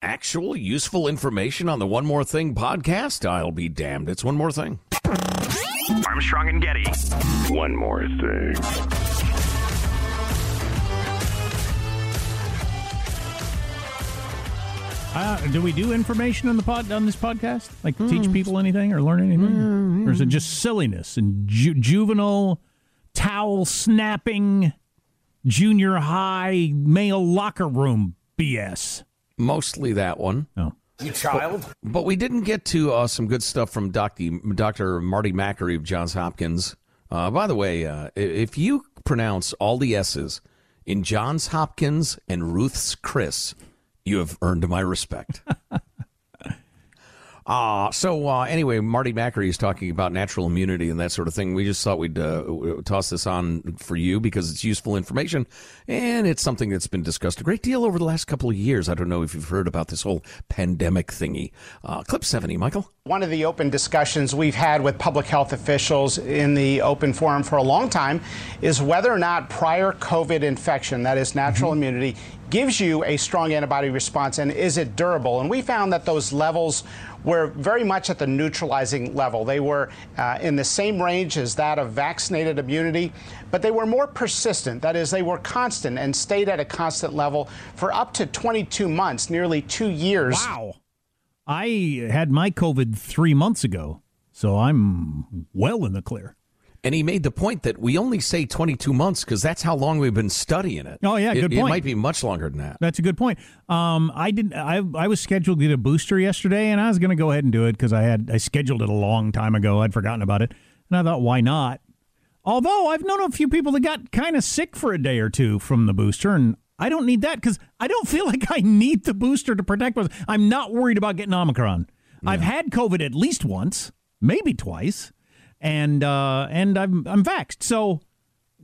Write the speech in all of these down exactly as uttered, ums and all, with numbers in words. Actual useful information on the One More Thing podcast? I'll be damned. It's One More Thing. Armstrong and Getty. One More Thing. Uh, do we do information on the pod on this podcast? Like mm. teach people anything or learn anything? Mm. Or is it just silliness and ju- juvenile, towel snapping, junior high male locker room B S? Mostly that one. Oh. You child. But, but we didn't get to uh, some good stuff from Doctor Doctor Marty Makary of Johns Hopkins. Uh, by the way, uh, if you pronounce all the S's in Johns Hopkins and Ruth's Chris, you have earned my respect. uh, so uh, anyway, Marty Makary is talking about natural immunity and that sort of thing. We just thought we'd uh, toss this on for you because it's useful information, and it's something that's been discussed a great deal over the last couple of years. I don't know if you've heard about this whole pandemic thingy. Uh, clip seventy, Michael. One of the open discussions we've had with public health officials in the open forum for a long time is whether or not prior COVID infection, that is natural mm-hmm. immunity, gives you a strong antibody response, and is it durable? And we found that those levels were very much at the neutralizing level. They were uh, in the same range as that of vaccinated immunity, but they were more persistent. That is, they were constant and stayed at a constant level for up to twenty-two months, nearly two years. Wow. I had my COVID three months ago, so I'm well in the clear. And he made the point that we only say twenty-two months because that's how long we've been studying it. Oh, yeah, good it, point. It might be much longer than that. That's a good point. Um, I didn't. I I was scheduled to get a booster yesterday, and I was going to go ahead and do it because I had I scheduled it a long time ago. I'd forgotten about it, and I thought, why not? Although I've known a few people that got kind of sick for a day or two from the booster, and I don't need that because I don't feel like I need the booster to protect myself. I'm not worried about getting Omicron. Yeah. I've had COVID at least once, maybe twice. And uh, and I'm I'm vaxxed. So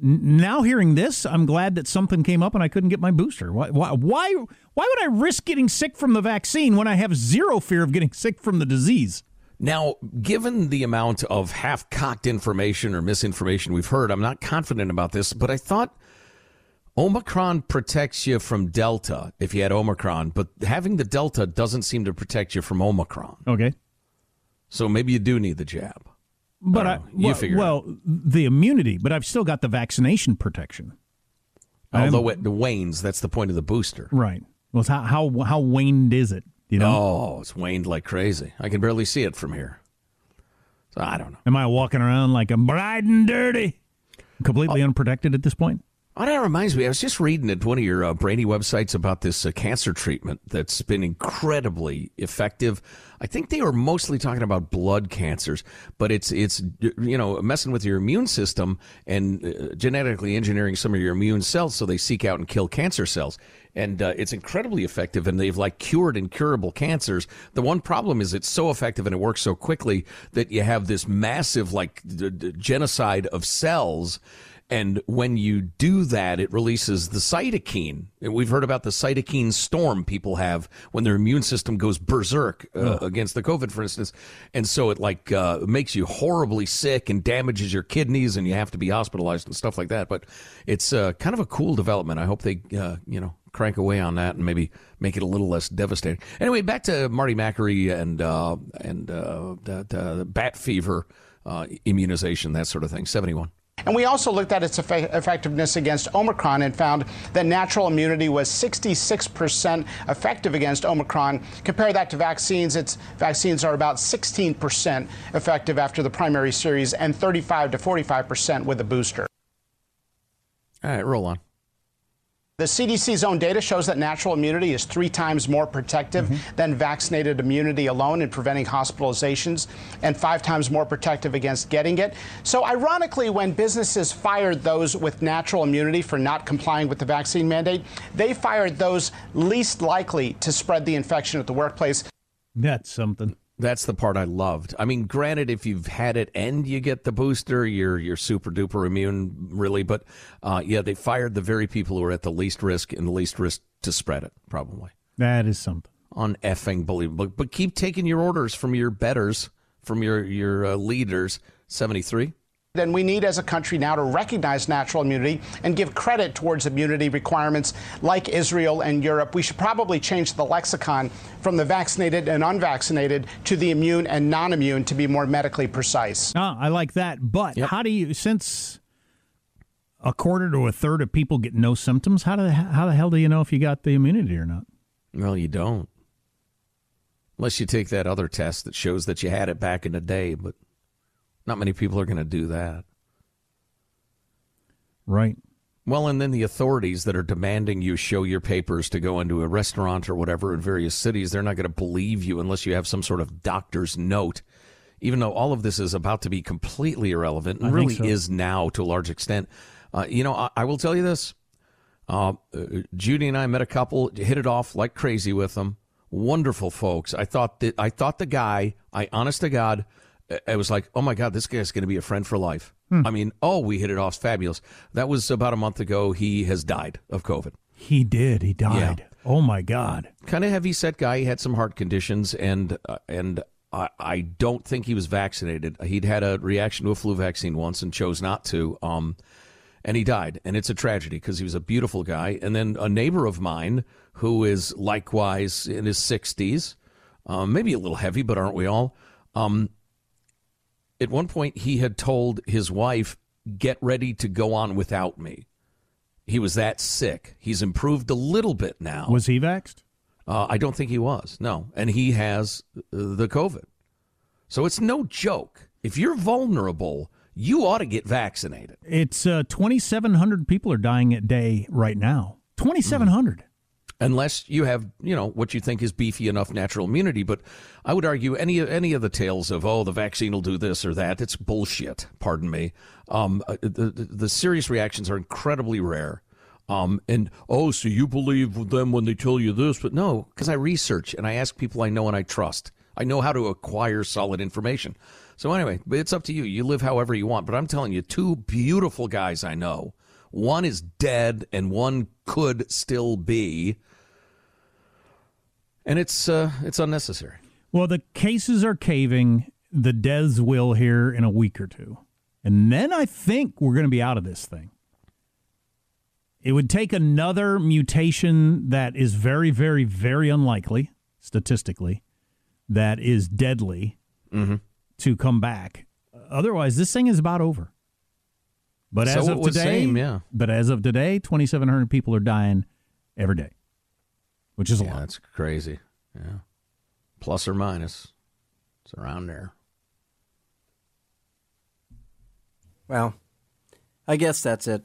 n- now hearing this, I'm glad that something came up and I couldn't get my booster. Why why why would I risk getting sick from the vaccine when I have zero fear of getting sick from the disease? Now, given the amount of half-cocked information or misinformation we've heard, I'm not confident about this, but I thought Omicron protects you from Delta if you had Omicron, but having the Delta doesn't seem to protect you from Omicron. Okay. So maybe you do need the jab. But I, I you well, figure well out. The immunity, but I've still got the vaccination protection. Although I'm, it wanes, that's the point of the booster, right? Well, it's how how how waned is it? You know, oh, it's waned like crazy. I can barely see it from here. So I don't know. Am I walking around like I'm bright and dirty, completely uh, unprotected at this point? Oh, that reminds me. I was just reading at one of your uh, Brady websites about this uh, cancer treatment that's been incredibly effective. I think they were mostly talking about blood cancers, but it's it's you know messing with your immune system and uh, genetically engineering some of your immune cells so they seek out and kill cancer cells. And uh, it's incredibly effective, and they've like cured incurable cancers. The one problem is it's so effective and it works so quickly that you have this massive like d- d- genocide of cells. And when you do that, it releases the cytokine. We've heard about the cytokine storm people have when their immune system goes berserk uh, oh. against the COVID, for instance. And so it like uh, makes you horribly sick and damages your kidneys, and you have to be hospitalized and stuff like that. But it's uh, kind of a cool development. I hope they, uh, you know, crank away on that and maybe make it a little less devastating. Anyway, back to Marty Makary and uh, and uh, the, the bat fever uh, immunization, that sort of thing. seventy-one. And we also looked at its eff- effectiveness against Omicron and found that natural immunity was sixty-six percent effective against Omicron. Compare that to vaccines. Its vaccines are about sixteen percent effective after the primary series and thirty-five to forty-five percent with a booster. All right, roll on. The C D C's own data shows that natural immunity is three times more protective mm-hmm. than vaccinated immunity alone in preventing hospitalizations and five times more protective against getting it. So ironically, when businesses fired those with natural immunity for not complying with the vaccine mandate, they fired those least likely to spread the infection at the workplace. That's something. That's the part I loved. I mean, granted, if you've had it and you get the booster, you're you're super duper immune, really. But uh, yeah, they fired the very people who were at the least risk and the least risk to spread it, probably. That is something. Un-effing believable. But keep taking your orders from your betters, from your, your uh, leaders. seventy-three. Then we need as a country now to recognize natural immunity and give credit towards immunity requirements like Israel and Europe. We should probably change the lexicon from the vaccinated and unvaccinated to the immune and non-immune to be more medically precise. Ah, I like that. But yep. How do you, since a quarter to a third of people get no symptoms, how do how the hell do you know if you got the immunity or not? Well, you don't. Unless you take that other test that shows that you had it back in the day, but not many people are going to do that. Right. Well, and then the authorities that are demanding you show your papers to go into a restaurant or whatever in various cities, they're not going to believe you unless you have some sort of doctor's note, even though all of this is about to be completely irrelevant and I really think so. Is now to a large extent. Uh, you know, I, I will tell you this. Uh, Judy and I met a couple, hit it off like crazy with them. Wonderful folks. I thought that I thought the guy, I honest to God, I was like, oh, my God, this guy's going to be a friend for life. Hmm. I mean, oh, we hit it off. Fabulous. That was about a month ago. He has died of COVID. He did. He died. Yeah. Oh, my God. Kind of heavy set guy. He had some heart conditions, and uh, and I, I don't think he was vaccinated. He'd had a reaction to a flu vaccine once and chose not to, um, and he died. And it's a tragedy because he was a beautiful guy. And then a neighbor of mine who is likewise in his sixties, uh, maybe a little heavy, but aren't we all? Um At one point, he had told his wife, get ready to go on without me. He was that sick. He's improved a little bit now. Was he vaxxed? Uh, I don't think he was, no. And he has the COVID. So it's no joke. If you're vulnerable, you ought to get vaccinated. It's uh, twenty-seven hundred people are dying a day right now. twenty-seven hundred. Mm. Unless you have, you know, what you think is beefy enough natural immunity. But I would argue any any of the tales of, oh, the vaccine will do this or that, it's bullshit, pardon me. Um, the, the serious reactions are incredibly rare. Um, and, oh, so you believe them when they tell you this? But no, because I research and I ask people I know and I trust. I know how to acquire solid information. So anyway, it's up to you. You live however you want. But I'm telling you, two beautiful guys I know. One is dead and one could still be. And it's uh, it's unnecessary. Well, the cases are caving. The deaths will here in a week or two. And then I think we're going to be out of this thing. It would take another mutation that is very, very, very unlikely, statistically, that is deadly mm-hmm. to come back. Otherwise, this thing is about over. But as so of today, same, yeah. But as of today, twenty-seven hundred people are dying every day, which is yeah, a lot. That's crazy. Yeah, plus or minus, it's around there. Well, I guess that's it.